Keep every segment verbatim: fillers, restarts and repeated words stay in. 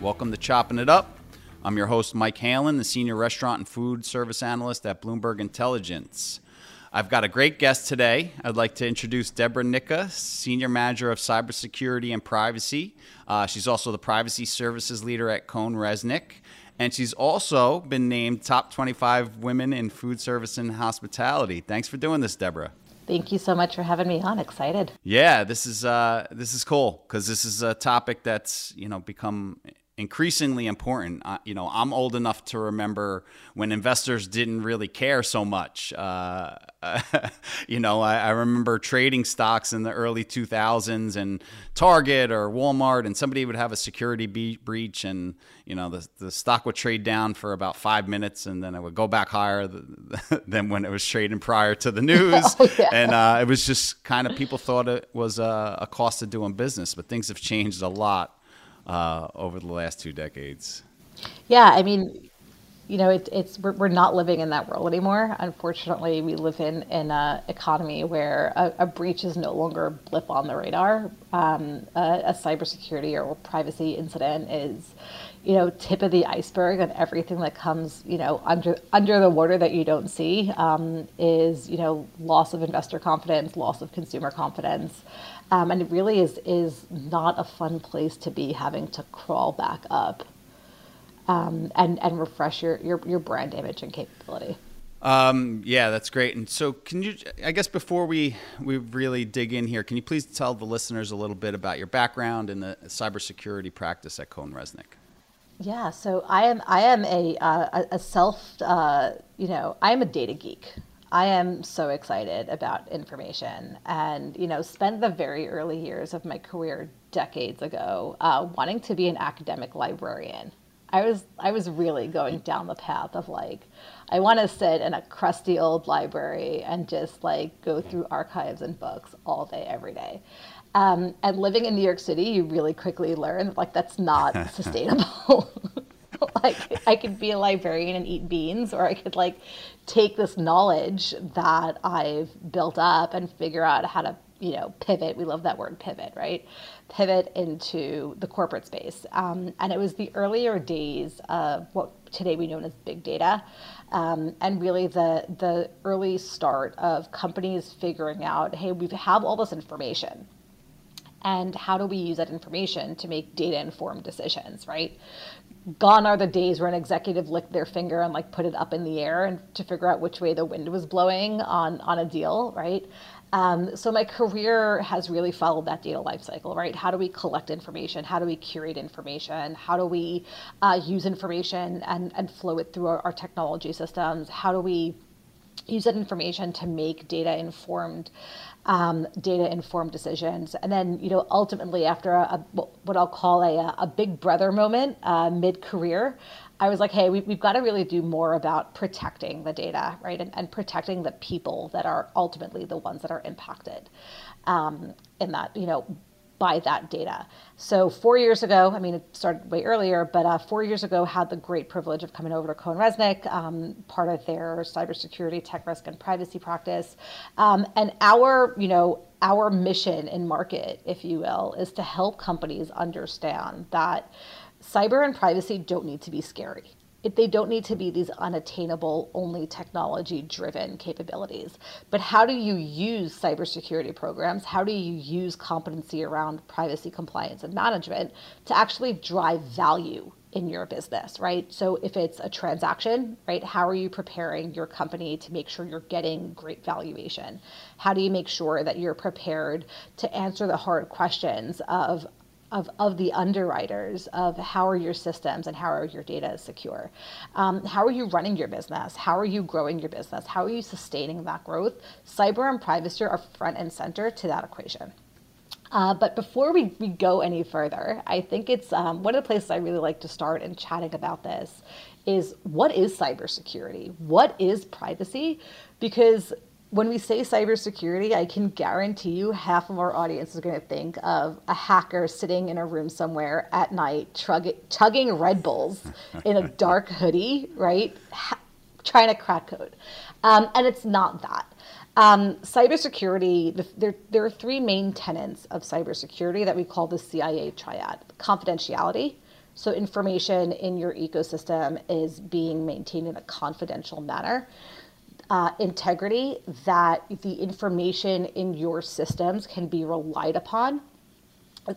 Welcome to Chopping It Up. I'm your host, Mike Hanlon, the Senior Restaurant and Food Service Analyst at Bloomberg Intelligence. I've got a great guest today. I'd like to introduce Deborah Nitka, Senior Manager of Cybersecurity and Privacy. Uh, she's also the Privacy Services Leader at Cohn Reznick. And she's also been named Top twenty-five Women in Food Service and Hospitality. Thanks for doing this, Deborah. Thank you so much for having me on. Excited. Yeah, this is, uh, this is cool because this is a topic that's, you know, become increasingly important. Uh, you know, I'm old enough to remember when investors didn't really care so much. Uh, you know, I, I remember trading stocks in the early two thousands and Target or Walmart, and somebody would have a security be- breach and, you know, the, the stock would trade down for about five minutes and then it would go back higher than when it was trading prior to the news. Oh, yeah. And uh, it was just kind of, people thought it was a, a cost of doing business, but things have changed a lot Uh, over the last two decades. Yeah, I mean, you know, it, it's we're, we're not living in that world anymore. Unfortunately, we live in in an economy where a, a breach is no longer a blip on the radar. Um, a, a cybersecurity or privacy incident is, you know, tip of the iceberg, and everything that comes, you know, under under the water that you don't see um, is, you know, loss of investor confidence, loss of consumer confidence. Um, and it really is is not a fun place to be, having to crawl back up um, and, and refresh your, your, your brand image and capability. Um, yeah, that's great. And so can you, I guess before we, we really dig in here, can you please tell the listeners a little bit about your background and the cybersecurity practice at Cohn Reznick? Yeah, so I am I am a, uh, a self, uh, you know, I'm a data geek. I am so excited about information, and, you know, spent the very early years of my career decades ago uh, wanting to be an academic librarian. I was I was really going down the path of, like, I want to sit in a crusty old library and just, like, go through archives and books all day, every day. Um, and living in New York City, you really quickly learn, like, that's not sustainable. Like, I could be a librarian and eat beans, or I could, like, take this knowledge that I've built up and figure out how to, you know, pivot. We love that word, pivot, right? Pivot into the corporate space. Um, and it was the earlier days of what today we know as big data, um, and really the the early start of companies figuring out, hey, we have all this information, and how do we use that information to make data-informed decisions, right? Gone are the days where an executive licked their finger and, like, put it up in the air and to figure out which way the wind was blowing on, on a deal, right? Um, so my career has really followed that data lifecycle, right? How do we collect information? How do we curate information? How do we uh, use information and, and flow it through our, our technology systems? How do we use that information to make data-informed um, data-informed decisions? And then, you know, ultimately after a, a, what I'll call a, a big brother moment uh, mid-career, I was like, hey, we, we've got to really do more about protecting the data, right? And, and protecting the people that are ultimately the ones that are impacted um, in that, you know, by that data. So four years ago, I mean, it started way earlier, but uh, four years ago, had the great privilege of coming over to Cohn Reznick, um, part of their cybersecurity, tech risk, and privacy practice. Um, and our, you know, our mission in market, if you will, is to help companies understand that cyber and privacy don't need to be scary. It, they don't need to be these unattainable, only technology-driven capabilities. But how do you use cybersecurity programs? How do you use competency around privacy, compliance, and management to actually drive value in your business, right? So if it's a transaction, right, how are you preparing your company to make sure you're getting great valuation? How do you make sure that you're prepared to answer the hard questions of Of, of the underwriters, of how are your systems and how are your data secure? Um, how are you running your business? How are you growing your business? How are you sustaining that growth? Cyber and privacy are front and center to that equation. Uh, but before we, we go any further, I think it's um, one of the places I really like to start in chatting about this is what is cybersecurity? What is privacy? Because when we say cybersecurity, I can guarantee you half of our audience is going to think of a hacker sitting in a room somewhere at night, trug- chugging Red Bulls in a dark hoodie, right? Ha- trying to crack code. Um, and it's not that. Um, cybersecurity, the, there, there are three main tenets of cybersecurity that we call the C I A triad. Confidentiality. So information in your ecosystem is being maintained in a confidential manner. Uh, integrity, that the information in your systems can be relied upon.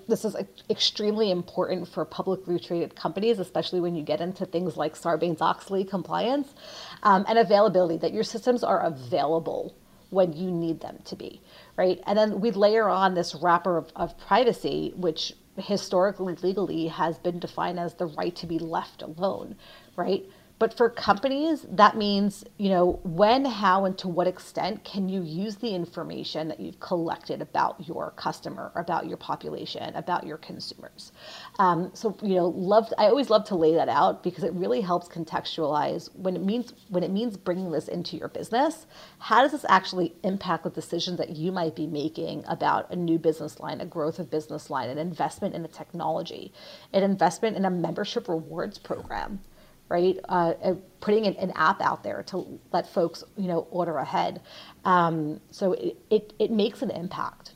This is extremely important for publicly traded companies, especially when you get into things like Sarbanes Oxley compliance, um, and availability, that your systems are available when you need them to be, right? And then we layer on this wrapper of, of privacy, which historically, legally has been defined as the right to be left alone, right? But for companies, that means, you know, when, how, and to what extent can you use the information that you've collected about your customer, about your population, about your consumers? Um, so, you know, love, I always love to lay that out because it really helps contextualize when it means when it means bringing this into your business. How does this actually impact the decisions that you might be making about a new business line, a growth of business line, an investment in a technology, an investment in a membership rewards program? Right, uh, putting an, an app out there to let folks, you know, order ahead. Um, so it, it it makes an impact.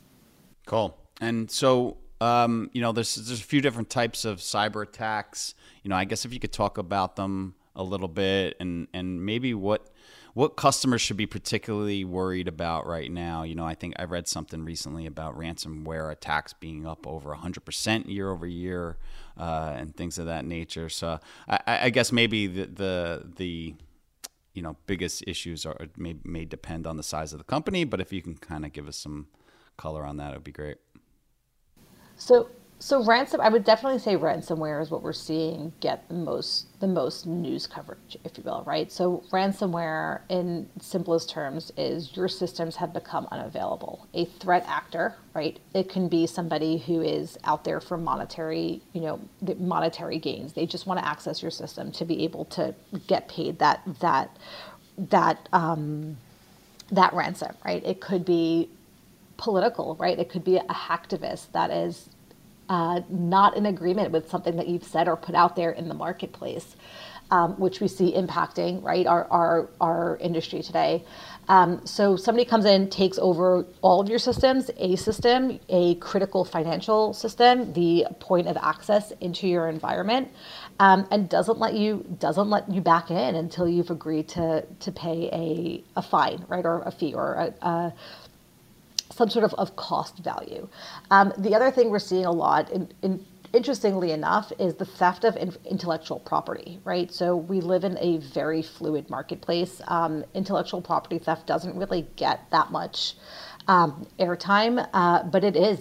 Cool. And so, um, you know, there's there's a few different types of cyber attacks. You know, I guess if you could talk about them a little bit, and and maybe what what customers should be particularly worried about right now. You know, I think I read something recently about ransomware attacks being up over one hundred percent year over year. Uh, and things of that nature. So I, I guess maybe the, the the you know biggest issues are may may depend on the size of the company, but if you can kind of give us some color on that, it would be great. So so ransom, I would definitely say ransomware is what we're seeing get the most the most news coverage, if you will, right? So ransomware, in simplest terms, is your systems have become unavailable. A threat actor, right? It can be somebody who is out there for monetary, you know, the monetary gains. They just want to access your system to be able to get paid that that that um, that ransom, right? It could be political, right? It could be a hacktivist that is Uh, not in agreement with something that you've said or put out there in the marketplace, um, which we see impacting, right, our our, our industry today. Um, so somebody comes in, takes over all of your systems, a system, a critical financial system, the point of access into your environment, um, and doesn't let you doesn't let you back in until you've agreed to to pay a a fine, right, or a fee or a, a some sort of, of cost value. Um, the other thing we're seeing a lot, in, in, interestingly enough, is the theft of in, intellectual property, right? So we live in a very fluid marketplace. Um, intellectual property theft doesn't really get that much um, airtime, uh, but it is,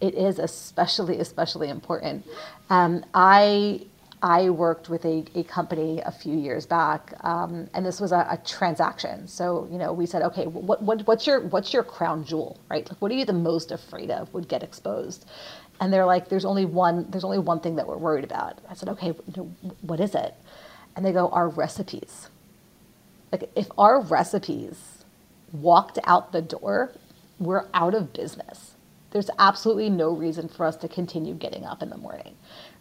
it is especially, especially important. Um, I I worked with a, a company a few years back, um, and this was a, a transaction. So, you know, we said, okay, what, what, what's your what's your crown jewel, right? Like, what are you the most afraid of would get exposed? And they're like, there's only one there's only one thing that we're worried about. I said, okay, what is it? And they go, our recipes. Like, if our recipes walked out the door, we're out of business. There's absolutely no reason for us to continue getting up in the morning,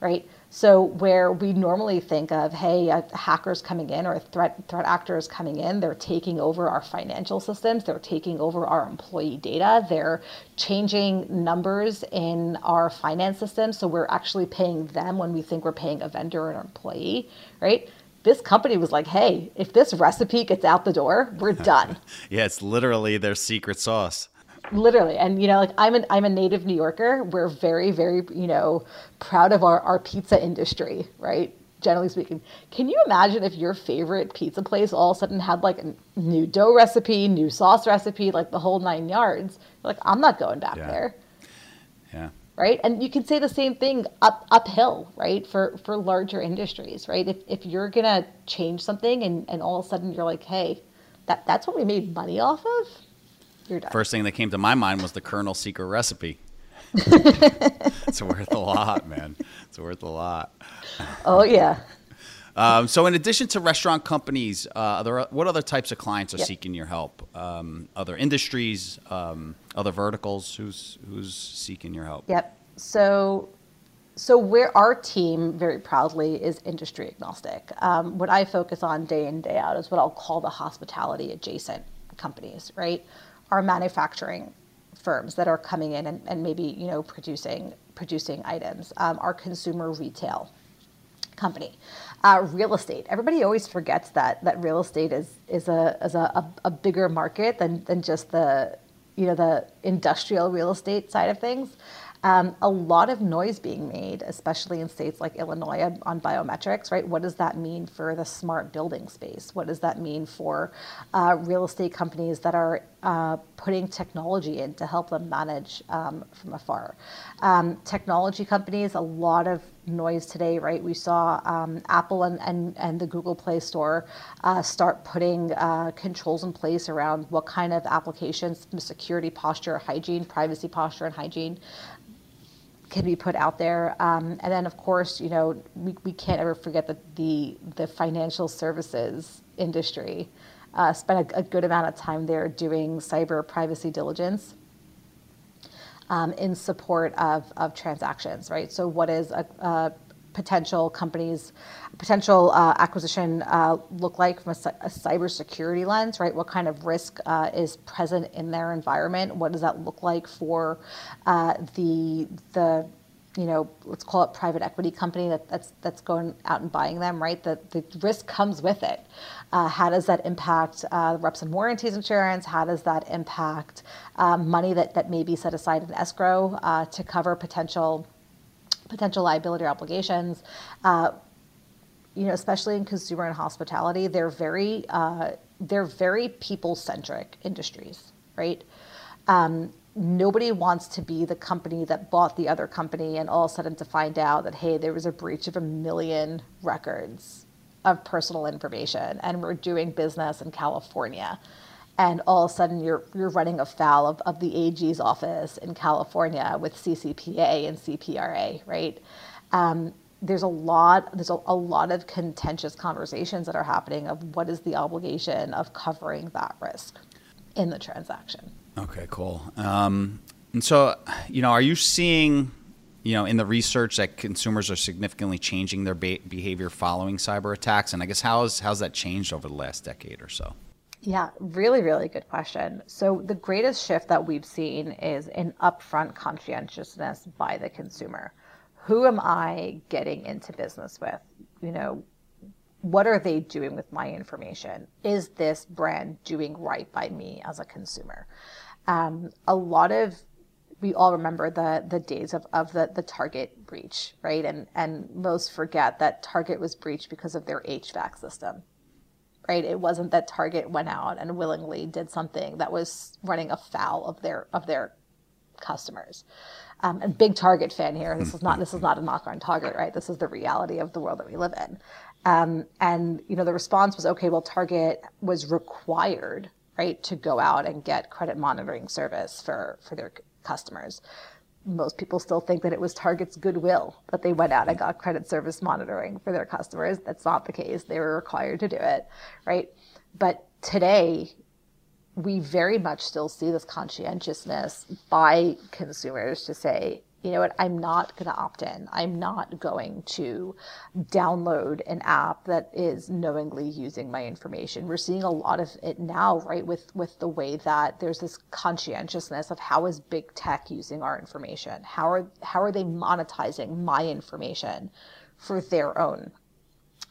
right? So where we normally think of, hey, a hacker's coming in or a threat threat actor is coming in, they're taking over our financial systems, they're taking over our employee data, they're changing numbers in our finance system, so we're actually paying them when we think we're paying a vendor or an employee, right? This company was like, hey, if this recipe gets out the door, we're done. Yeah, it's literally their secret sauce. Literally. And, you know, like I'm an, I'm a native New Yorker. We're very, very, you know, proud of our, our pizza industry, right? generally speaking. Can you imagine if your favorite pizza place all of a sudden had like a new dough recipe, new sauce recipe, like the whole nine yards? Like, I'm not going back yeah. there. Yeah. Right. And you can say the same thing up uphill, right? For, for larger industries, right? If, if you're going to change something and, and all of a sudden you're like, hey, that that's what we made money off of. You're done. First thing that came to my mind was the Colonel Secret recipe. It's worth a lot, man. It's worth a lot. Oh, yeah. um, so in addition to restaurant companies, uh, are there, what other types of clients are yep. seeking your help? Um, other industries, um, other verticals, who's who's seeking your help? Yep. So, so where our team very proudly is industry agnostic. Um, what I focus on day in, day out is what I'll call the hospitality adjacent companies, right? Our manufacturing firms that are coming in and, and maybe, you know, producing producing items, um, our consumer retail company, uh, real estate. Everybody always forgets that that real estate is is a is a, a bigger market than than just the you know the industrial real estate side of things. Um, a lot of noise being made, especially in states like Illinois on, on biometrics, right? What does that mean for the smart building space? What does that mean for uh, real estate companies that are uh, putting technology in to help them manage um, from afar? Um, technology companies, a lot of noise today, right? We saw um, Apple and, and, and the Google Play Store uh, start putting uh, controls in place around what kind of applications, security posture, hygiene, privacy posture, and hygiene can be put out there. Um, and then, of course, you know, we, we can't ever forget that the, the financial services industry uh, spent a, a good amount of time there doing cyber privacy diligence um, in support of, of transactions, right? So what is a, a potential companies, potential uh, acquisition uh, look like from a, a cybersecurity lens, right? What kind of risk uh, is present in their environment? What does that look like for uh, the the you know let's call it private equity company that, that's that's going out and buying them, right? The the risk comes with it. Uh, how does that impact uh, reps and warranties insurance? How does that impact uh, money that that may be set aside in escrow uh, to cover potential potential liability or obligations, uh, you know, especially in consumer and hospitality, they're very uh, they're very people-centric industries, right? Um, nobody wants to be the company that bought the other company and all of a sudden to find out that, hey, there was a breach of a million records of personal information and we're doing business in California. And all of a sudden you're you're running afoul of, of the A G's office in California with C C P A and C P R A, right? Um, there's a lot there's a, a lot of contentious conversations that are happening of what is the obligation of covering that risk in the transaction. Okay, cool. Um, and so, you know, are you seeing, you know, in the research that consumers are significantly changing their be- behavior following cyber attacks? And I guess how's how's that changed over the last decade or so? Yeah, really, really good question. So the greatest shift that we've seen is an upfront conscientiousness by the consumer. Who am I getting into business with? You know, what are they doing with my information? Is this brand doing right by me as a consumer? Um, a lot of, we all remember the the days of, of the, the Target breach, right? And, and most forget that Target was breached because of their H V A C system. Right, it wasn't that Target went out and willingly did something that was running afoul of their of their customers. Um, and big Target fan here. This is not this is not a knock on Target, right? This is the reality of the world that we live in. Um, and you know, the response was, okay, well, Target was required, right, to go out and get credit monitoring service for for their customers. Most people still think that it was Target's goodwill that they went out and got credit service monitoring for their customers. That's not the case. They were required to do it, right? But today, we very much still see this conscientiousness by consumers to say, you know what, I'm not going to opt in. I'm not going to download an app that is knowingly using my information. We're seeing a lot of it now, right, with, with the way that there's this conscientiousness of how is big tech using our information? How are, how are they monetizing my information for their own,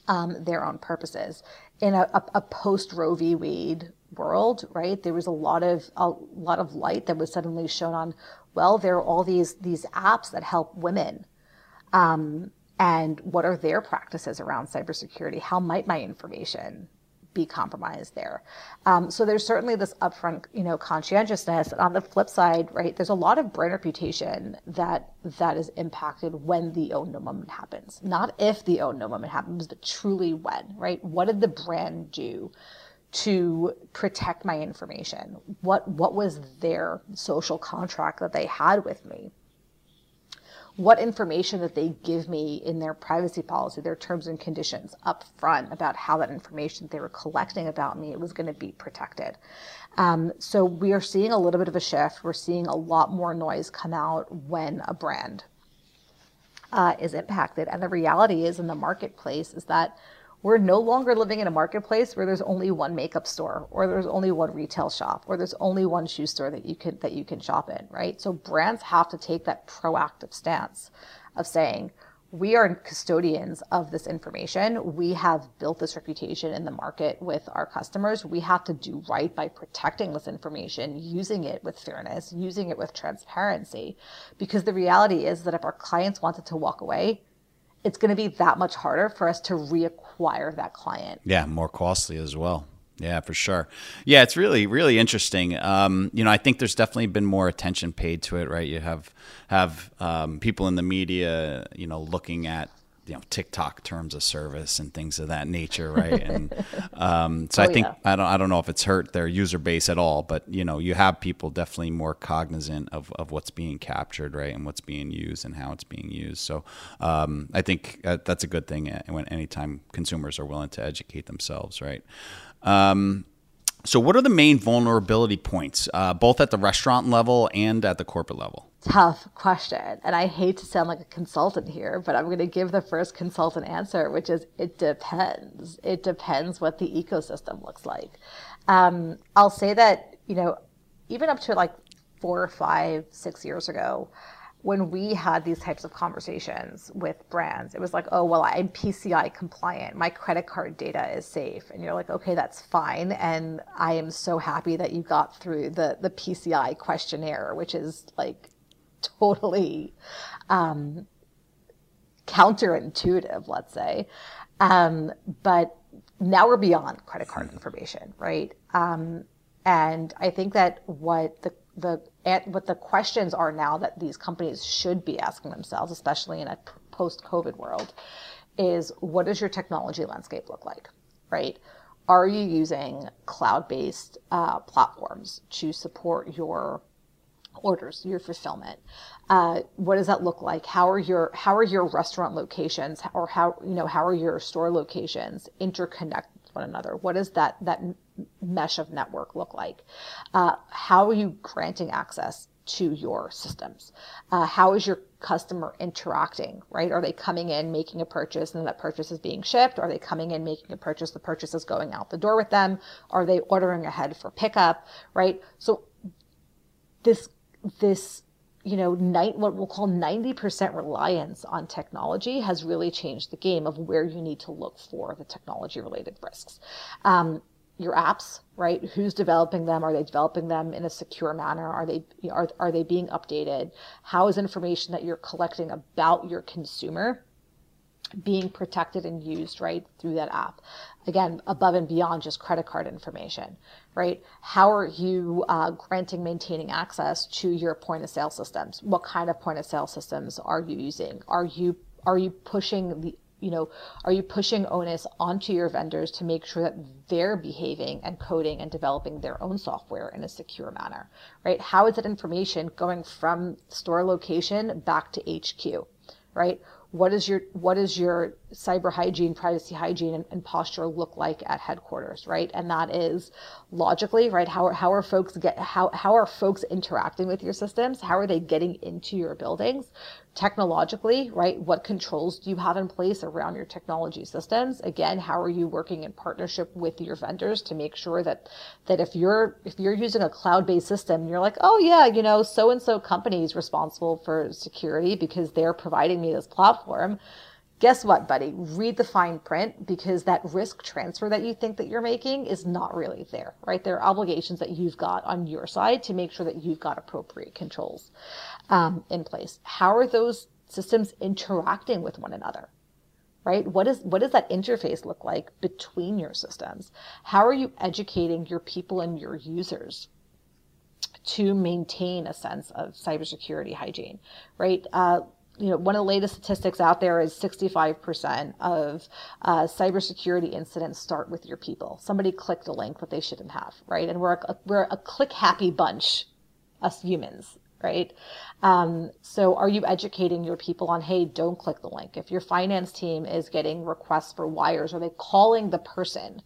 um, their own purposes? In a, a, a post Roe v. Wade world, right, there was a lot of, a lot of light that was suddenly shown on, well, there are all these these apps that help women um, and what are their practices around cybersecurity? How might my information be compromised there? Um, so there's certainly this upfront, you know, conscientiousness. And on the flip side, right, there's a lot of brand reputation that that is impacted when the oh no moment happens. Not if the oh no moment happens, but truly when, right? What did the brand do to protect my information? What what was their social contract that they had with me? What information that they give me in their privacy policy, their terms and conditions up front about how that information they were collecting about me, it was going to be protected. Um, so we are seeing a little bit of a shift. We're seeing a lot more noise come out when a brand uh, is impacted. And the reality is in the marketplace is that we're no longer living in a marketplace where there's only one makeup store, or there's only one retail shop, or there's only one shoe store that you can that you can shop in, right? So brands have to take that proactive stance of saying, we are custodians of this information. We have built this reputation in the market with our customers. We have to do right by protecting this information, using it with fairness, using it with transparency. Because the reality is that if our clients wanted to walk away, it's going to be that much harder for us to reacquire that client. Yeah, more costly as well. Yeah, for sure. Yeah, it's really, really interesting. Um, you know, I think there's definitely been more attention paid to it, right? You have have um, people in the media, you know, looking at, you know, TikTok terms of service and things of that nature, right? And um, so oh, I think yeah. I don't I don't know if it's hurt their user base at all, but you know, you have people definitely more cognizant of, of what's being captured, right, and what's being used and how it's being used. So um, I think uh, that's a good thing when anytime consumers are willing to educate themselves, right? Um, so what are the main vulnerability points, uh, both at the restaurant level and at the corporate level? Tough question. And I hate to sound like a consultant here, but I'm going to give the first consultant answer, which is it depends. It depends what the ecosystem looks like. Um, I'll say that, you know, even up to like four or five, six years ago, when we had these types of conversations with brands, it was like, oh, well, I'm P C I compliant. My credit card data is safe. And you're like, okay, that's fine. And I am so happy that you got through the, the P C I questionnaire, which is like, totally um, counterintuitive, let's say. Um, but now we're beyond credit card information, right? Um, and I think that what the the what the questions are now that these companies should be asking themselves, especially in a post-COVID world, is what does your technology landscape look like, right? Are you using cloud-based uh, platforms to support your orders, your fulfillment? Uh, what does that look like? How are your how are your restaurant locations, or how you know how are your store locations interconnected with one another? What does that that mesh of network look like? Uh, how are you granting access to your systems? Uh, how is your customer interacting, right? Are they coming in, making a purchase, and then that purchase is being shipped? Are they coming in, making a purchase, the purchase is going out the door with them? Are they ordering ahead for pickup, right? So this This, you know, night, what we'll call ninety percent reliance on technology has really changed the game of where you need to look for the technology-related risks. Um, your apps, right? Who's developing them? Are they developing them in a secure manner? Are they are are they being updated? How is information that you're collecting about your consumer being protected and used, right, through that app? Again, above and beyond just credit card information, right? How are you uh, granting, maintaining access to your point of sale systems? What kind of point of sale systems are you using? Are you are you pushing the you know are you pushing onus onto your vendors to make sure that they're behaving and coding and developing their own software in a secure manner, right? How is that information going from store location back to H Q, right? What is your what is your cyber hygiene, privacy hygiene, and, and posture look like at headquarters, right? And that is logically, right? How are, how are folks get how how are folks interacting with your systems? How are they getting into your buildings? Technologically, right? What controls do you have in place around your technology systems? Again, how are you working in partnership with your vendors to make sure that that if you're if you're using a cloud-based system, you're like, oh yeah, you know, so and so company is responsible for security because they're providing me this platform. Platform. Guess what, buddy? Read the fine print, because that risk transfer that you think that you're making is not really there, right? There are obligations that you've got on your side to make sure that you've got appropriate controls um, in place. How are those systems interacting with one another, right? What is, what does that interface look like between your systems? How are you educating your people and your users to maintain a sense of cybersecurity hygiene, right? Uh, you know, one of the latest statistics out there is sixty-five percent of uh, cybersecurity incidents start with your people. Somebody clicked a link that they shouldn't have, right? And we're a, we're a click-happy bunch, us humans, right? Um, so are you educating your people on, hey, don't click the link? If your finance team is getting requests for wires, are they calling the person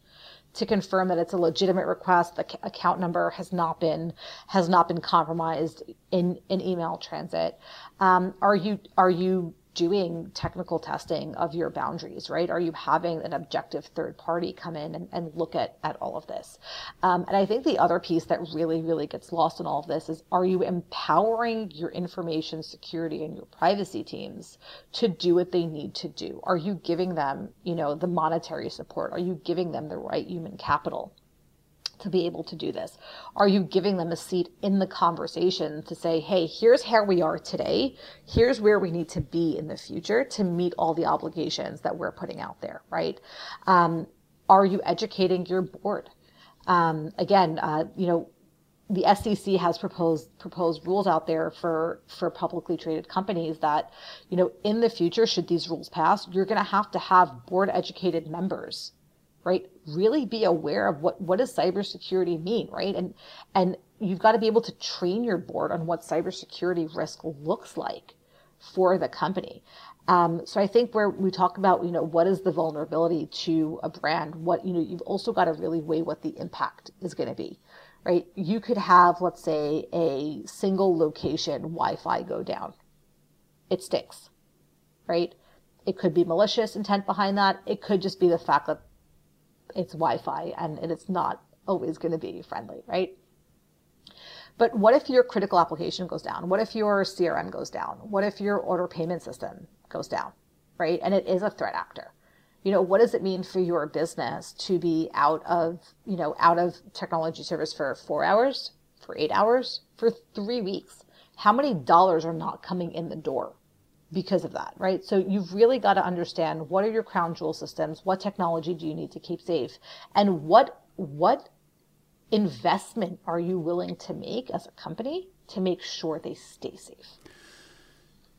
to confirm that it's a legitimate request, the account number has not been has not been compromised in an email transit? Um, are you are you doing technical testing of your boundaries, right? Are you having an objective third party come in and, and look at, at all of this? Um, and I think the other piece that really, really gets lost in all of this is, are you empowering your information security and your privacy teams to do what they need to do? Are you giving them, you know, the monetary support? Are you giving them the right human capital to be able to do this? Are you giving them a seat in the conversation to say, hey, here's how we are today, here's where we need to be in the future to meet all the obligations that we're putting out there, right? Um, are you educating your board? Um, again, uh, you know, the S E C has proposed proposed rules out there for, for publicly traded companies that, you know, in the future, should these rules pass, you're going to have to have board educated members, right? Really be aware of what, what does cybersecurity mean, right? And, and you've got to be able to train your board on what cybersecurity risk looks like for the company. Um, so I think where we talk about, you know, what is the vulnerability to a brand, what, you know, you've also got to really weigh what the impact is going to be, right? You could have, let's say, a single location Wi-Fi go down. It stinks, right? It could be malicious intent behind that. It could just be the fact that it's Wi-Fi and it's not always going to be friendly, right? But what if your critical application goes down? What if your C R M goes down? What if your order payment system goes down, right? And it is a threat actor. You know, what does it mean for your business to be out of, you know, out of technology service for four hours, for eight hours, for three weeks? How many dollars are not coming in the door because of that, right? So you've really got to understand, what are your crown jewel systems? What technology do you need to keep safe? And what, what investment are you willing to make as a company to make sure they stay safe?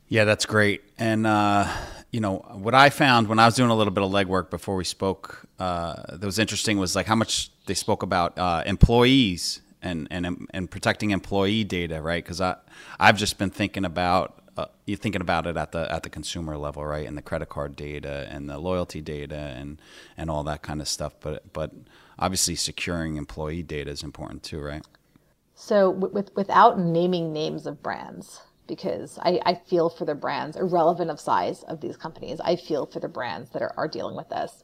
Yeah, that's great. And, uh, you know, what I found when I was doing a little bit of legwork before we spoke, uh, that was interesting was like how much they spoke about, uh, employees and, and, and protecting employee data, right? 'Cause I, I've just been thinking about, Uh, you're thinking about it at the at the consumer level, right? And the credit card data and the loyalty data and and all that kind of stuff. But but obviously securing employee data is important too, right? So with, without naming names of brands, because I, I feel for the brands, irrelevant of size of these companies, I feel for the brands that are, are dealing with this.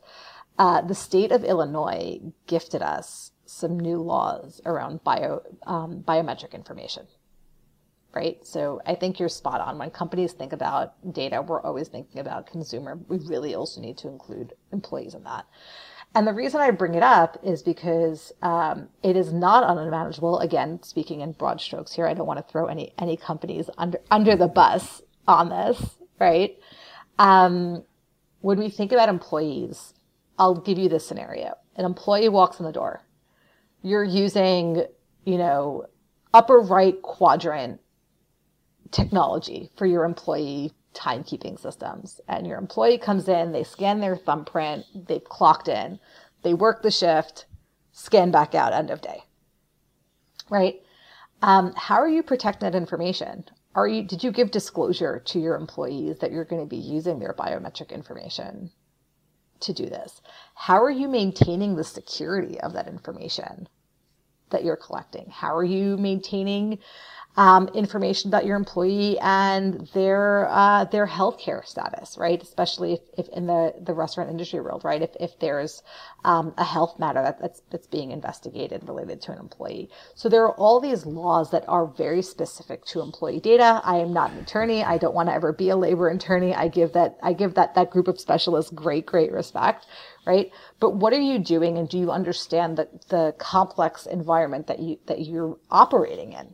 Uh, the state of Illinois gifted us some new laws around bio um, biometric information. Right? So I think you're spot on. When companies think about data, we're always thinking about consumer. We really also need to include employees in that. And the reason I bring it up is because um, it is not unmanageable. Again, speaking in broad strokes here, I don't want to throw any any companies under under the bus on this, right? Um, when we think about employees, I'll give you this scenario. An employee walks in the door. You're using, you know, upper right quadrant technology for your employee timekeeping systems, and your employee comes in, they scan their thumbprint, they've clocked in, they work the shift, scan back out, end of day, right? Um, how are you protecting that information? Are you, did you give disclosure to your employees that you're going to be using their biometric information to do this? How are you maintaining the security of that information that you're collecting? How are you maintaining Um, information about your employee and their uh, their healthcare status, right? Especially if, if in the, the restaurant industry world, right? If if there's um, a health matter that, that's that's being investigated related to an employee. So there are all these laws that are very specific to employee data. I am not an attorney. I don't want to ever be a labor attorney. I give that I give that that group of specialists great great respect, right? But what are you doing, and do you understand the the complex environment that you that you're operating in?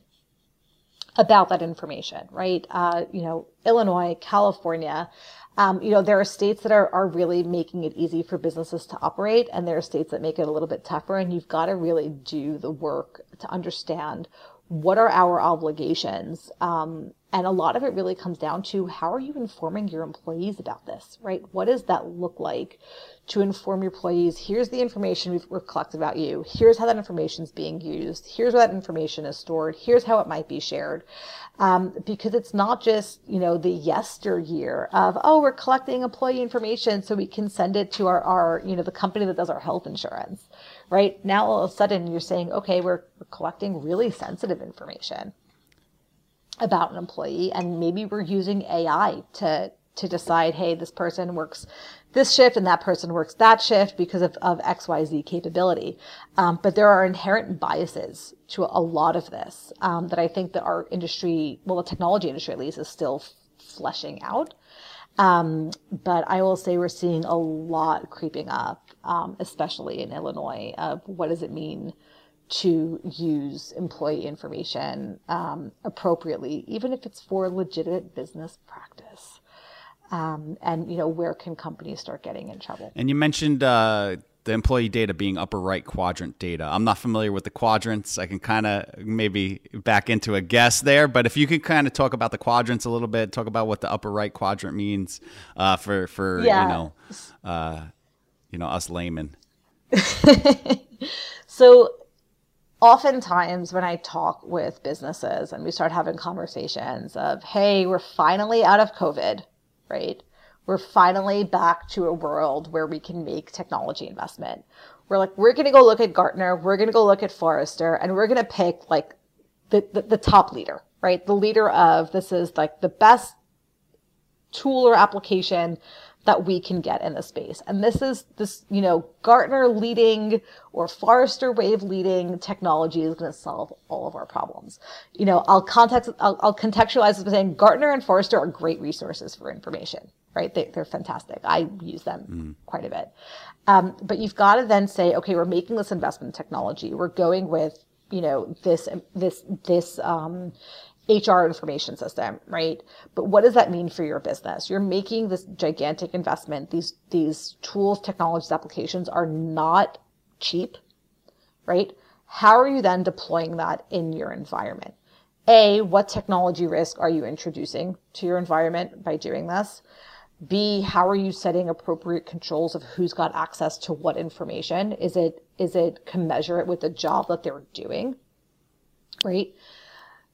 about that information, right? Uh, you know, Illinois, California, um, you know, there are states that are, are really making it easy for businesses to operate, and there are states that make it a little bit tougher, and you've got to really do the work to understand what are our obligations. Um, and a lot of it really comes down to how are you informing your employees about this, right? What does that look like to inform your employees? Here's the information we've, we've collected about you. Here's how that information is being used. Here's where that information is stored. Here's how it might be shared. Um, because it's not just, you know, the yesteryear of, oh, we're collecting employee information so we can send it to our, our, you know, the company that does our health insurance, right? Now, all of a sudden you're saying, okay, we're, we're collecting really sensitive information about an employee, and maybe we're using A I to to decide, hey, this person works this shift and that person works that shift because of, of X Y Z capability. Um, but there are inherent biases to a lot of this um, that I think that our industry, well, the technology industry at least, is still fleshing out. Um, but I will say we're seeing a lot creeping up, um, especially in Illinois, of what does it mean to use employee information um, appropriately, even if it's for legitimate business practice. Um, and, you know, where can companies start getting in trouble? And you mentioned uh, the employee data being upper right quadrant data. I'm not familiar with the quadrants. I can kind of maybe back into a guess there. But if you could kind of talk about the quadrants a little bit, talk about what the upper right quadrant means uh, for, for yeah. you know, uh, you know, us laymen. So oftentimes when I talk with businesses and we start having conversations of, hey, we're finally out of COVID, right? We're finally back to a world where we can make technology investment. We're like, we're going to go look at Gartner. We're going to go look at Forrester, and we're going to pick like the, the, the top leader, right? The leader of this is like the best tool or application that we can get in this space. And this is this, you know, Gartner leading or Forrester wave leading technology is going to solve all of our problems. You know, I'll context, I'll, I'll contextualize this by saying Gartner and Forrester are great resources for information, right? They, they're fantastic. I use them mm. quite a bit. Um, but you've got to then say, okay, we're making this investment in technology. We're going with, you know, this, this, this, um, H R information system, right? But what does that mean for your business? You're making this gigantic investment. These, these tools, technologies, applications are not cheap, right? How are you then deploying that in your environment? A, what technology risk are you introducing to your environment by doing this? B, how are you setting appropriate controls of who's got access to what information? Is it, is it commensurate with the job that they're doing, right?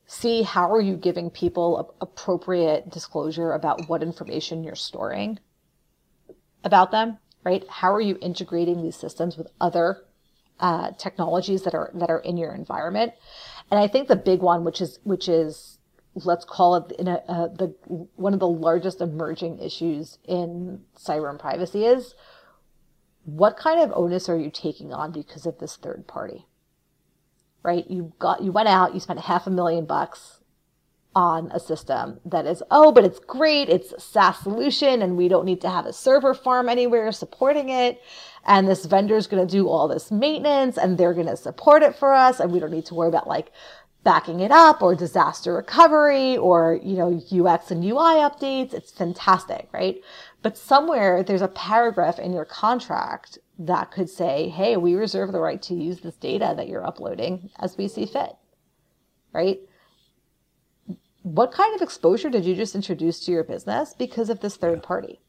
See, how are you giving people appropriate disclosure about what information you're storing about them, right? How are you integrating these systems with other uh, technologies that are that are in your environment? And I think the big one, which is which is let's call it in a, uh, the one of the largest emerging issues in cyber and privacy, is what kind of onus are you taking on because of this third party? Right? You got, you went out, you spent half a million bucks on a system that is, oh, but it's great. It's a SaaS solution and we don't need to have a server farm anywhere supporting it. And this vendor is going to do all this maintenance and they're going to support it for us. And we don't need to worry about like backing it up or disaster recovery or, you know, U X and U I updates. It's fantastic, right? But somewhere there's a paragraph in your contract that could say, hey, we reserve the right to use this data that you're uploading as we see fit, right? What kind of exposure did you just introduce to your business because of this third party,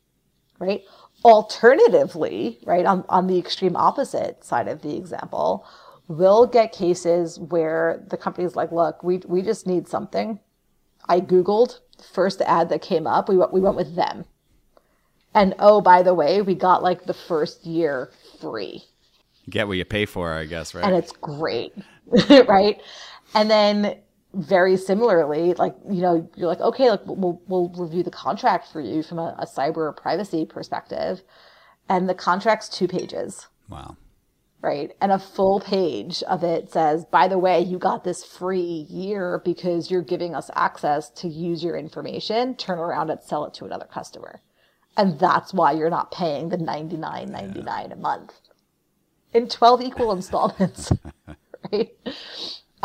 right? Alternatively, right, on, on the extreme opposite side of the example, we'll get cases where the company's like, look, we we just need something. I Googled, first ad that came up, we went, we went with them. And oh, by the way, we got like the first year free. You get what you pay for, I guess, right? And it's great, right? And then very similarly, like, you know, you're like, okay, look, we'll, we'll review the contract for you from a, a cyber or privacy perspective. And the contract's two pages. Wow. Right? And a full page of it says, by the way, you got this free year because you're giving us access to use your information, turn around and sell it to another customer. And that's why you're not paying the ninety-nine ninety-nine yeah. a month in twelve equal installments, right?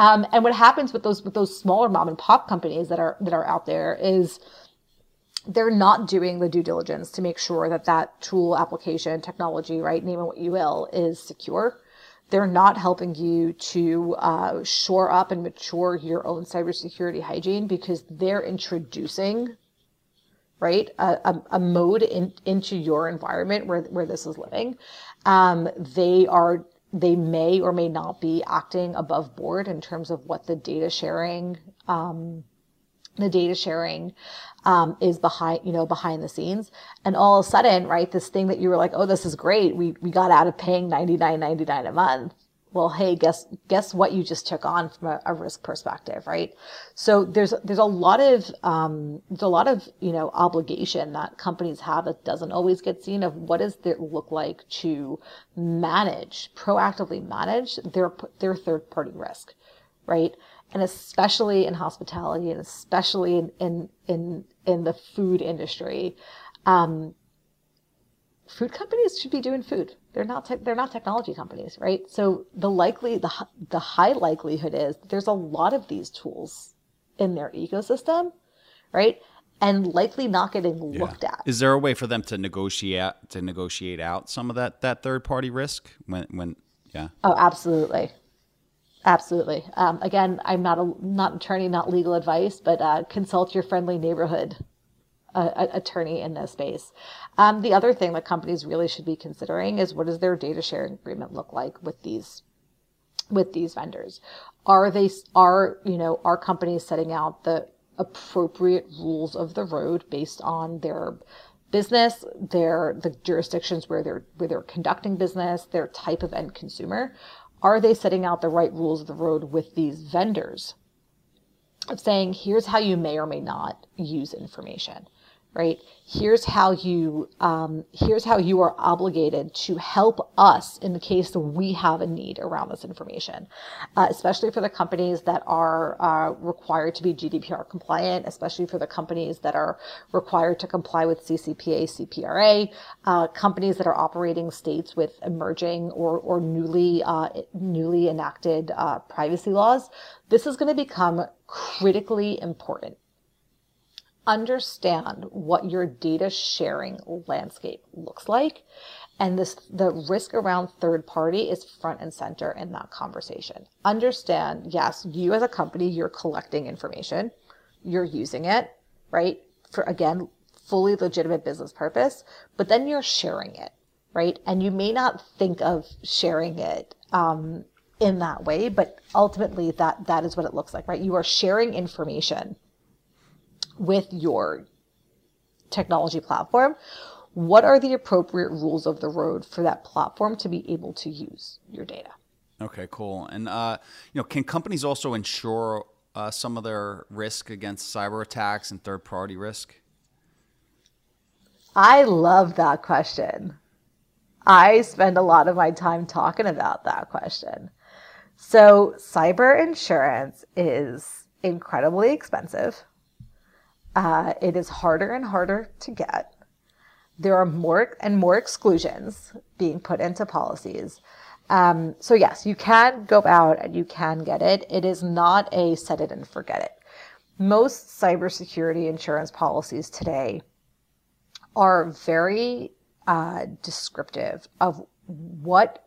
Um, and what happens with those with those smaller mom and pop companies that are that are out there is they're not doing the due diligence to make sure that that tool, application, technology, right, name it what you will, is secure. They're not helping you to uh, shore up and mature your own cybersecurity hygiene because they're introducing, right, a, a, a mode in, into your environment where where this is living. Um, they are they may or may not be acting above board in terms of what the data sharing um, the data sharing um, is behind, you know, behind the scenes. And all of a sudden, right, this thing that you were like, oh, this is great. We, we got out of paying ninety-nine ninety-nine a month. Well, hey, guess, guess what you just took on from a, a risk perspective, right? So there's, there's a lot of, um, there's a lot of, you know, obligation that companies have that doesn't always get seen of what does it look like to manage, proactively manage their, their third party risk, right? And especially in hospitality, and especially in in in, in the food industry, um, food companies should be doing food. They're not te- they're not technology companies, right? So the likely the the high likelihood is there's a lot of these tools in their ecosystem, right? And likely not getting yeah. looked at. Is there a way for them to negotiate to negotiate out some of that that third party risk when when yeah? Oh, absolutely. Absolutely. Um, again, I'm not a not attorney, not legal advice, but uh, consult your friendly neighborhood uh, attorney in this space. Um, the other thing that companies really should be considering is what does their data sharing agreement look like with these with these vendors? Are they are you know are companies setting out the appropriate rules of the road based on their business, their the jurisdictions where they're where they're conducting business, their type of end consumer? Are they setting out the right rules of the road with these vendors of saying, here's how you may or may not use information, right? Here's how you, um, here's how you are obligated to help us in the case that we have a need around this information, uh, especially for the companies that are uh, required to be G D P R compliant, especially for the companies that are required to comply with C C P A, C P R A, uh, companies that are operating states with emerging or or newly uh, newly enacted uh, privacy laws. This is going to become critically important. Understand what your data sharing landscape looks like, and this the risk around third party is front and center in that conversation. Understand, yes, you as a company, you're collecting information, you're using it, right, for again fully legitimate business purpose, but then you're sharing it, right? And you may not think of sharing it um in that way, but ultimately that that is what it looks like, right? You are sharing information with your technology platform. What are the appropriate rules of the road for that platform to be able to use your data? Okay, cool. And uh, you know, can companies also insure uh, some of their risk against cyber attacks and third-party risk? I love that question. I spend a lot of my time talking about that question. So cyber insurance is incredibly expensive. Uh, it is harder and harder to get. There are more and more exclusions being put into policies. Um, so yes, you can go out and you can get it. It is not a set it and forget it. Most cybersecurity insurance policies today are very uh, descriptive of what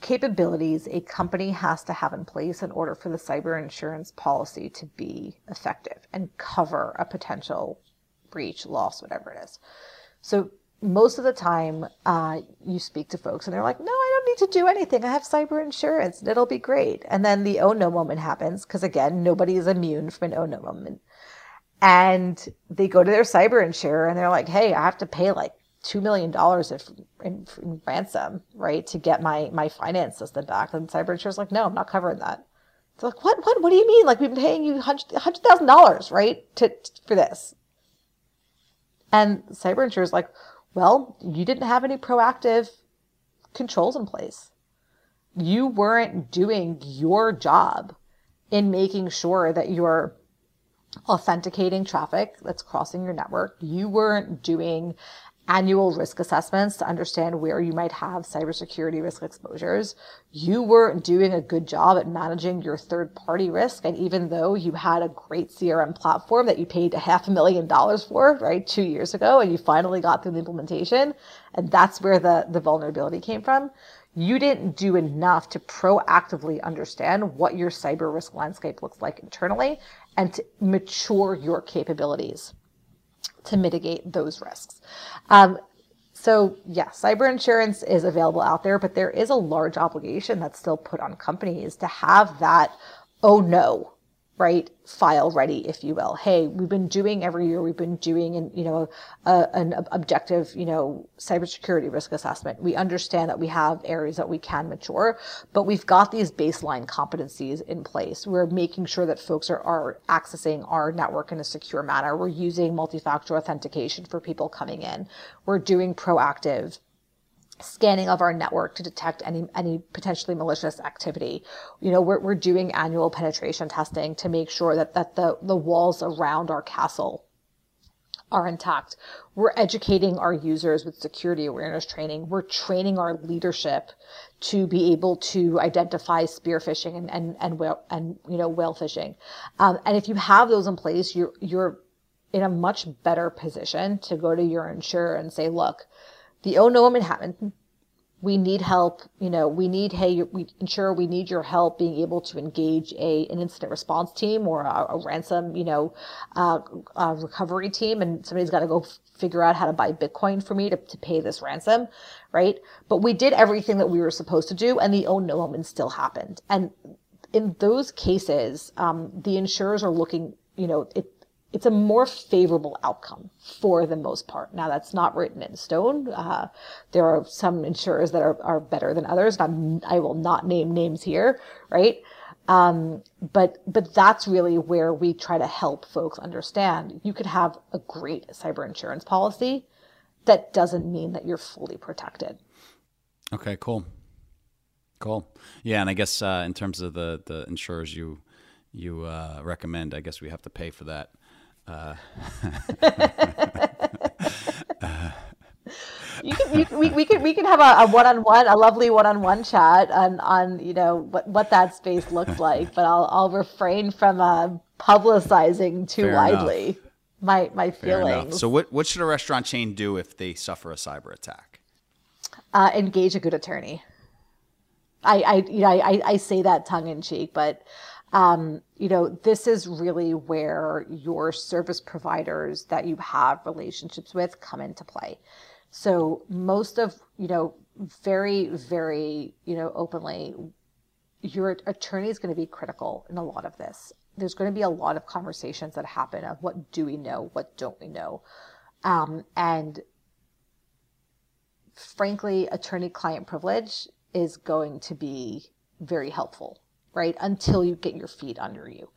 capabilities a company has to have in place in order for the cyber insurance policy to be effective and cover a potential breach, loss, whatever it is. So most of the time uh, you speak to folks and they're like, no, I don't need to do anything. I have cyber insurance and it'll be great. And then the oh no moment happens because, again, nobody is immune from an oh no moment. And they go to their cyber insurer and they're like, hey, I have to pay like two million dollars in, in, in ransom, right, to get my, my finance system back. And cyber insurance is like, no, I'm not covering that. It's like, what, what, what do you mean? Like, we've been paying you one hundred thousand dollars, right, to, to, for this. And cyber insurance is like, well, you didn't have any proactive controls in place. You weren't doing your job in making sure that you're authenticating traffic that's crossing your network. You weren't doing annual risk assessments to understand where you might have cybersecurity risk exposures. You weren't doing a good job at managing your third-party risk. And even though you had a great C R M platform that you paid a half a million dollars for, right, two years ago, and you finally got through the implementation, and that's where the, the vulnerability came from, you didn't do enough to proactively understand what your cyber risk landscape looks like internally and to mature your capabilities to mitigate those risks. Um, so yeah, cyber insurance is available out there, but there is a large obligation that's still put on companies to have that, oh no, right, file ready, if you will. Hey, we've been doing every year, we've been doing an, you know, a, an objective, you know, cybersecurity risk assessment. We understand that we have areas that we can mature, but we've got these baseline competencies in place. We're making sure that folks are, are accessing our network in a secure manner. We're using multi-factor authentication for people coming in. We're doing proactive scanning of our network to detect any any potentially malicious activity. You know, we're we're doing annual penetration testing to make sure that that the the walls around our castle are intact. We're educating our users with security awareness training. We're training our leadership to be able to identify spear phishing and and and whale and you know whale phishing. Um, and if you have those in place, you're you're in a much better position to go to your insurer and say, look, the oh no, it happened. We need help. You know, we need, hey, we ensure we need your help being able to engage a an incident response team or a, a ransom, you know, uh, a recovery team. And somebody's got to go f- figure out how to buy Bitcoin for me to, to pay this ransom, right? But we did everything that we were supposed to do, and the oh no, it still happened. And in those cases, um, the insurers are looking, you know, it. It's a more favorable outcome for the most part. Now, that's not written in stone. Uh, there are some insurers that are, are better than others. I'm, I will not name names here, right? Um, but but that's really where we try to help folks understand. You could have a great cyber insurance policy. That doesn't mean that you're fully protected. Okay, cool. Cool. Yeah, and I guess uh, in terms of the, the insurers you, you uh, recommend, I guess we have to pay for that. Uh. uh. You can, you, we we can we can have a, a one-on-one, a lovely one-on-one chat on, on you know what, what that space looks like, but I'll I'll refrain from uh, publicizing too Fair widely enough. my my feelings. Fair so what what should a restaurant chain do if they suffer a cyber attack? Uh, engage a good attorney. I I you know I I say that tongue in cheek, but. Um, you know, this is really where your service providers that you have relationships with come into play. So most of, you know, very, very, you know, openly, your attorney is going to be critical in a lot of this. There's going to be a lot of conversations that happen of what do we know, what don't we know. Um, and frankly, attorney-client privilege is going to be very helpful. Right, until you get your feet under you.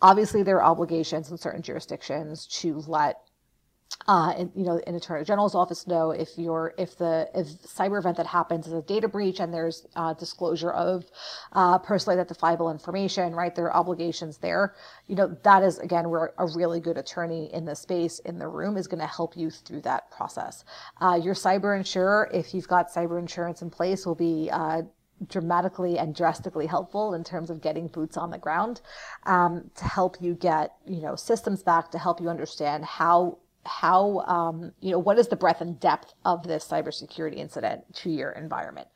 Obviously, there are obligations in certain jurisdictions to let, uh, in, you know, an attorney general's office know if your if the if cyber event that happens is a data breach and there's uh, disclosure of uh, personally identifiable information. Right, there are obligations there. You know, that is again where a really good attorney in the space in the room is going to help you through that process. Uh, your cyber insurer, if you've got cyber insurance in place, will be. Uh, dramatically and drastically helpful in terms of getting boots on the ground um, to help you get, you know, systems back, to help you understand how, how um, you know, what is the breadth and depth of this cybersecurity incident to your environment.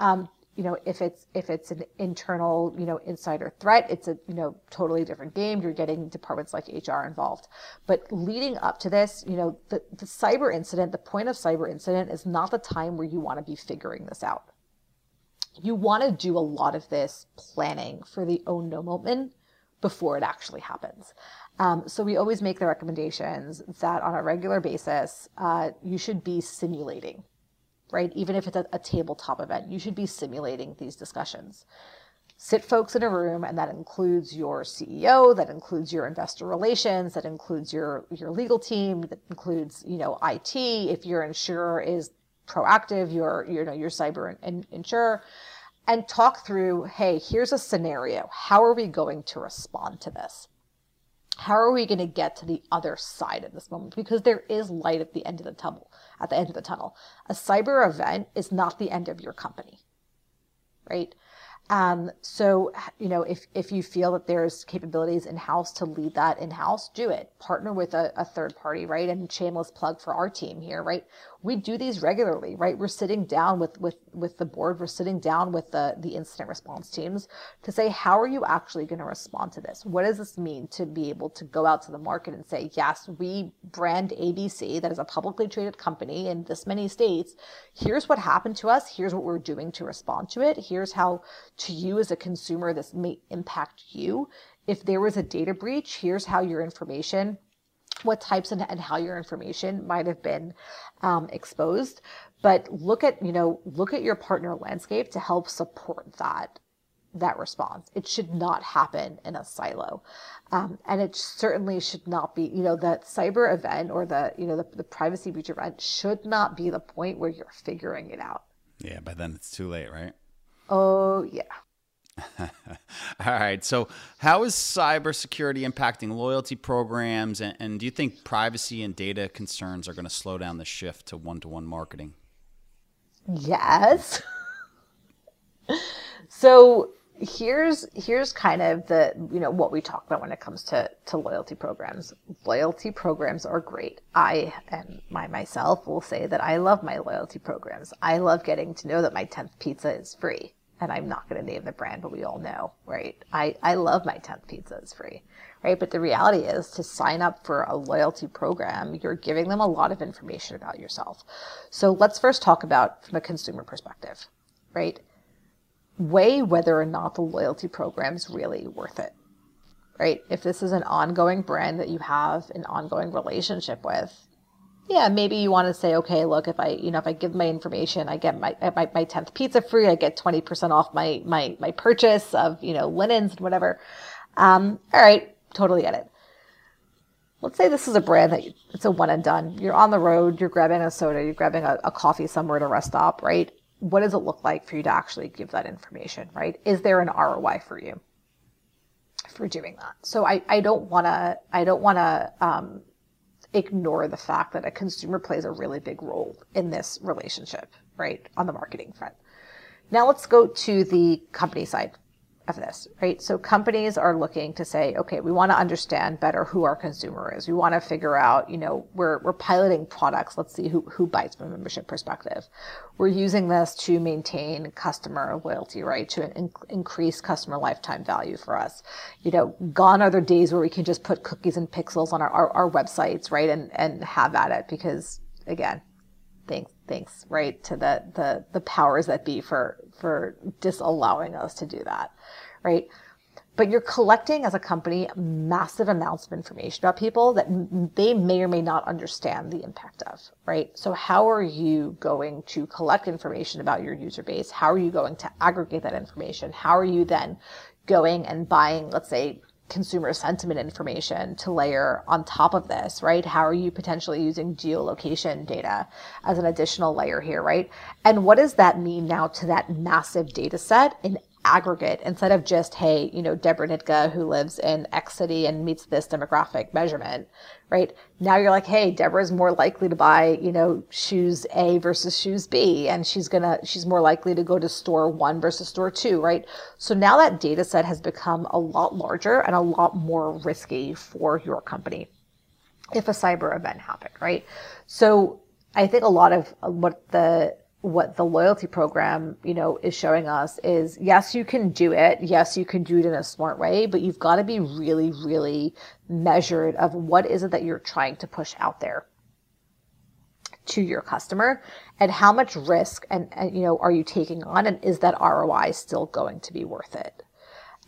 Um, you know, if it's, if it's an internal, you know, insider threat, it's a, you know, totally different game. You're getting departments like H R involved. But leading up to this, you know, the, the cyber incident, the point of cyber incident is not the time where you want to be figuring this out. You want to do a lot of this planning for the oh no moment before it actually happens. Um, so we always make the recommendations that on a regular basis, uh, you should be simulating, right? Even if it's a, a tabletop event, you should be simulating these discussions. Sit folks in a room, and that includes your C E O, that includes your investor relations, that includes your, your legal team, that includes, you know, I T, if your insurer is proactive, your, you know, your cyber and insurer, and talk through, hey, here's a scenario. How are we going to respond to this? how are we going to get to the other side of this moment? Because there is light at the end of the tunnel. At the end of the tunnel, a cyber event is not the end of your company, right? Um, so, you know, if, if you feel that there's capabilities in-house to lead that in-house, do it. Partner with a, a third party, right? And shameless plug for our team here, right? We do these regularly, right? We're sitting down with, with, with the board. We're sitting down with the, the incident response teams to say, how are you actually going to respond to this? What does this mean to be able to go out to the market and say, yes, we brand A B C, that is a publicly traded company in this many states. Here's what happened to us. Here's what we're doing to respond to it. Here's how to you as a consumer this may impact you. If there was a data breach, here's how your information, what types and, and how your information might have been um, exposed. But look at, you know, look at your partner landscape to help support that, that response. It should not happen in a silo. Um, and it certainly should not be, you know, that cyber event or the, you know, the, the privacy breach event should not be the point where you're figuring it out. Yeah. By then it's too late, right? Oh, yeah. All right. So how is cybersecurity impacting loyalty programs? And, and do you think privacy and data concerns are going to slow down the shift to one-to-one marketing? Yes. So here's here's kind of the, you know, what we talk about when it comes to, to loyalty programs. Loyalty programs are great. I and my myself will say that I love my loyalty programs. I love getting to know that my tenth pizza is free. And I'm not going to name the brand, but we all know, right? I, I love my tenth pizza. It's free, right? But the reality is to sign up for a loyalty program, you're giving them a lot of information about yourself. So let's first talk about from a consumer perspective, right? Weigh whether or not the loyalty program's really worth it, right? If this is an ongoing brand that you have an ongoing relationship with, yeah, maybe you want to say, okay, look, if I, you know, if I give my information, I get my, my, my tenth pizza free, I get twenty percent off my, my, my purchase of, you know, linens and whatever. Um, all right, totally get it. Let's say this is a brand that it's a one and done. You're on the road, you're grabbing a soda, you're grabbing a, a coffee somewhere at a rest stop, right? What does it look like for you to actually give that information, right? Is there an R O I for you for doing that? So I, I don't want to, I don't want to, um, ignore the fact that a consumer plays a really big role in this relationship, right? On the marketing front. Now let's go to the company side of this, right? So companies are looking to say, okay, we want to understand better who our consumer is. We want to figure out, you know, we're, we're piloting products. Let's see who, who bites from a membership perspective. We're using this to maintain customer loyalty, right? To in- increase customer lifetime value for us. You know, gone are the days where we can just put cookies and pixels on our, our, our websites, right? And, and have at it because again, thanks, thanks, right? To the, the, the powers that be for, for disallowing us to do that, right? But you're collecting as a company massive amounts of information about people that m- they may or may not understand the impact of, right? So how are you going to collect information about your user base? How are you going to aggregate that information? How are you then going and buying, let's say, consumer sentiment information to layer on top of this, right? How are you potentially using geolocation data as an additional layer here, right? And what does that mean now to that massive data set in aggregate instead of just, hey, you know, Deborah Nitka who lives in X city and meets this demographic measurement, right? Now you're like, hey, Deborah's more likely to buy, you know, shoes A versus shoes B, and she's gonna, she's more likely to go to store one versus store two, right? So now that data set has become a lot larger and a lot more risky for your company if a cyber event happened, right? So I think a lot of what the what the loyalty program, you know, is showing us is, yes, you can do it. Yes, you can do it in a smart way, but you've got to be really, really measured of what is it that you're trying to push out there to your customer and how much risk and, and you know, are you taking on, and is that R O I still going to be worth it?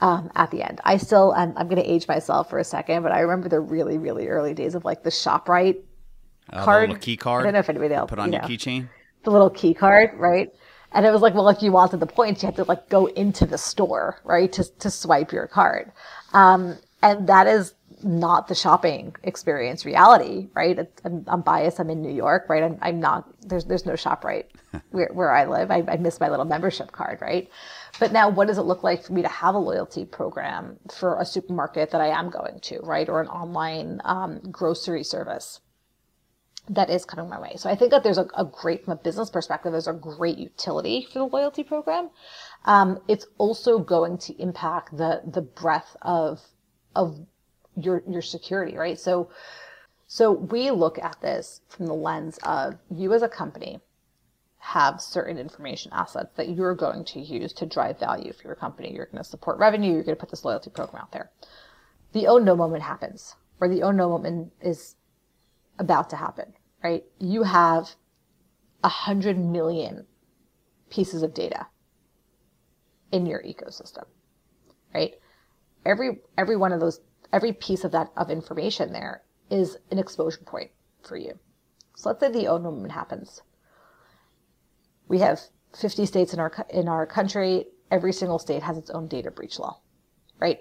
Um, at the end, I still, I'm, I'm going to age myself for a second, but I remember the really, really early days of like the ShopRite uh, card, the key card. I don't know if anybody else put on you your know. keychain. The little key card, right? And it was like, well, if you wanted the points, you had to like go into the store, right? To, to swipe your card. Um, and that is not the shopping experience reality, right? It's, I'm, I'm biased. I'm in New York, right? I'm, I'm not, there's, there's no ShopRite where, where I live. I, I miss my little membership card, right? But now what does it look like for me to have a loyalty program for a supermarket that I am going to, right? Or an online um, grocery service that is coming my way. So I think that there's a, a great, from a business perspective, there's a great utility for the loyalty program. Um, it's also going to impact the, the breadth of, of your, your security, right? So, so we look at this from the lens of you as a company have certain information assets that you're going to use to drive value for your company. You're going to support revenue. You're going to put this loyalty program out there. The oh no moment happens, or the oh no moment is about to happen, right? You have a hundred million pieces of data in your ecosystem, right? Every, every one of those, every piece of that, of information there is an exposure point for you. So let's say the oh no moment happens. We have fifty states in our in our country. Every single state has its own data breach law, right?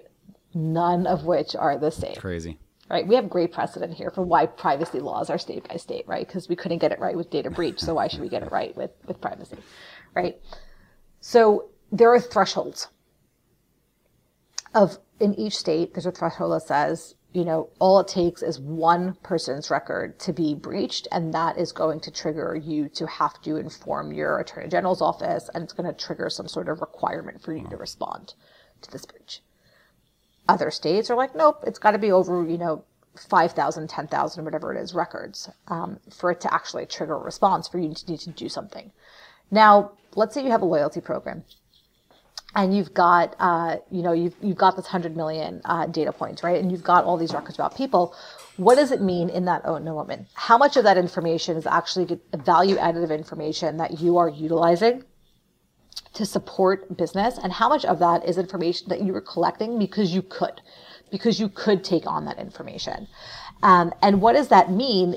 None of which are the same. Crazy, right? We have great precedent here for why privacy laws are state by state, right? Because we couldn't get it right with data breach, so why should we get it right with with privacy, right? So there are thresholds of in each state. There's a threshold that says, you know, all it takes is one person's record to be breached, and that is going to trigger you to have to inform your attorney general's office, and it's going to trigger some sort of requirement for you to respond to this breach. Other states are like, nope, it's got to be over, you know, five thousand, ten thousand, whatever it is, records um, for it to actually trigger a response for you to need to do something. Now, let's say you have a loyalty program. And you've got, uh, you know, you've, you've got this hundred million, uh, data points, right? And you've got all these records about people. What does it mean in that oh no moment? How much of that information is actually value additive information that you are utilizing to support business? And how much of that is information that you were collecting because you could, because you could take on that information? Um, and what does that mean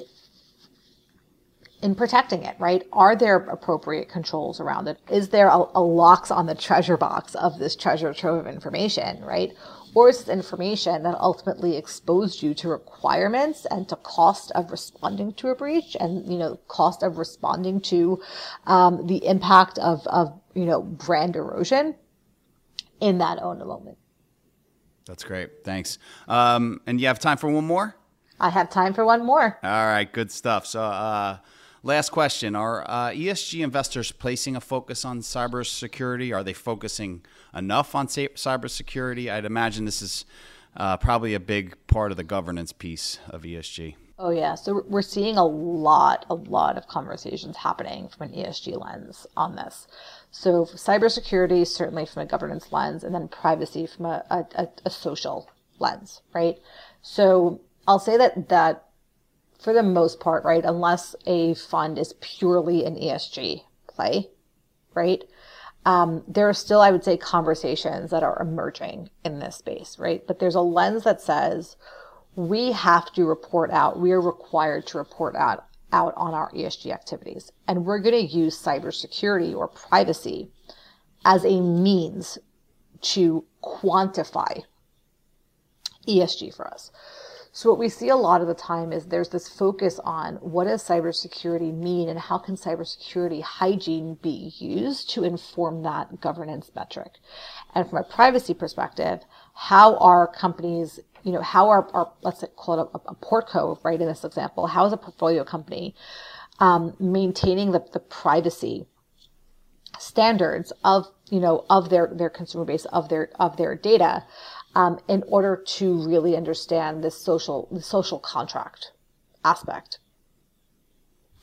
in protecting it, right? Are there appropriate controls around it? Is there a, a locks on the treasure box of this treasure trove of information, right? Or is this information that ultimately exposed you to requirements and to cost of responding to a breach, and, you know, cost of responding to um, the impact of, of, you know, brand erosion in that own moment? That's great. Thanks. Um, and you have time for one more? I have time for one more. All right. Good stuff. So, uh, last question. Are uh, E S G investors placing a focus on cybersecurity? Are they focusing enough on cybersecurity? I'd imagine this is uh, probably a big part of the governance piece of E S G. Oh, yeah. So we're seeing a lot, a lot of conversations happening from an E S G lens on this. So cybersecurity, certainly from a governance lens, and then privacy from a, a, a social lens, right? So I'll say that that... for the most part, right, unless a fund is purely an E S G play, right, um, there are still, I would say, conversations that are emerging in this space, right? But there's a lens that says we have to report out, we are required to report out, out on our E S G activities. And we're going to use cybersecurity or privacy as a means to quantify E S G for us. So what we see a lot of the time is there's this focus on what does cybersecurity mean and how can cybersecurity hygiene be used to inform that governance metric? And from a privacy perspective, how are companies, you know, how are, are let's call it a, a portco, right, in this example, how is a portfolio company um, maintaining the, the privacy standards of, you know, of their, their consumer base, of their, of their data, Um, in order to really understand this social, the social contract aspect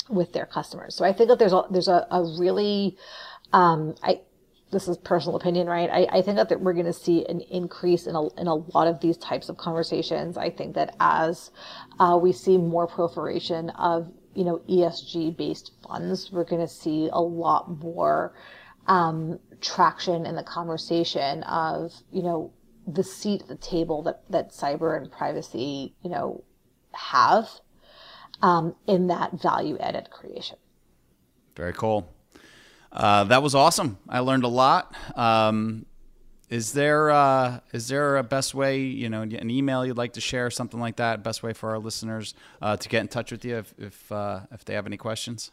with their customers. So I think that there's a, there's a, a really, um, I, this is personal opinion, right? I, I think that, that we're going to see an increase in a, in a lot of these types of conversations. I think that as, uh, we see more proliferation of, you know, E S G based funds, we're going to see a lot more, um, traction in the conversation of, you know, the seat at the table that, that cyber and privacy, you know, have um, in that value-added creation. Very cool. Uh, that was awesome. I learned a lot. Um, is there uh, is there a best way, you know, an email you'd like to share, something like that, best way for our listeners uh, to get in touch with you if if, uh, if they have any questions?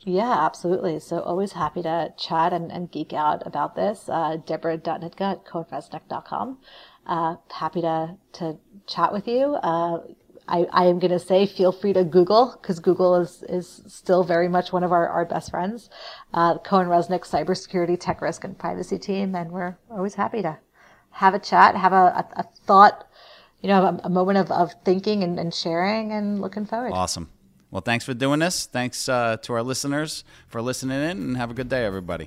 Yeah, absolutely. So always happy to chat and, and geek out about this. Uh, Deborah dot Nitka at cohn reznick dot com. Uh, happy to, to chat with you. Uh, I, I am going to say, feel free to Google, because Google is, is still very much one of our, our best friends. Uh, Cohn Reznick Cybersecurity Tech Risk and Privacy Team, and we're always happy to have a chat, have a, a, a thought, you know, a, a moment of, of thinking and, and sharing, and looking forward. Awesome. Well, thanks for doing this. Thanks uh, to our listeners for listening in, and have a good day, everybody.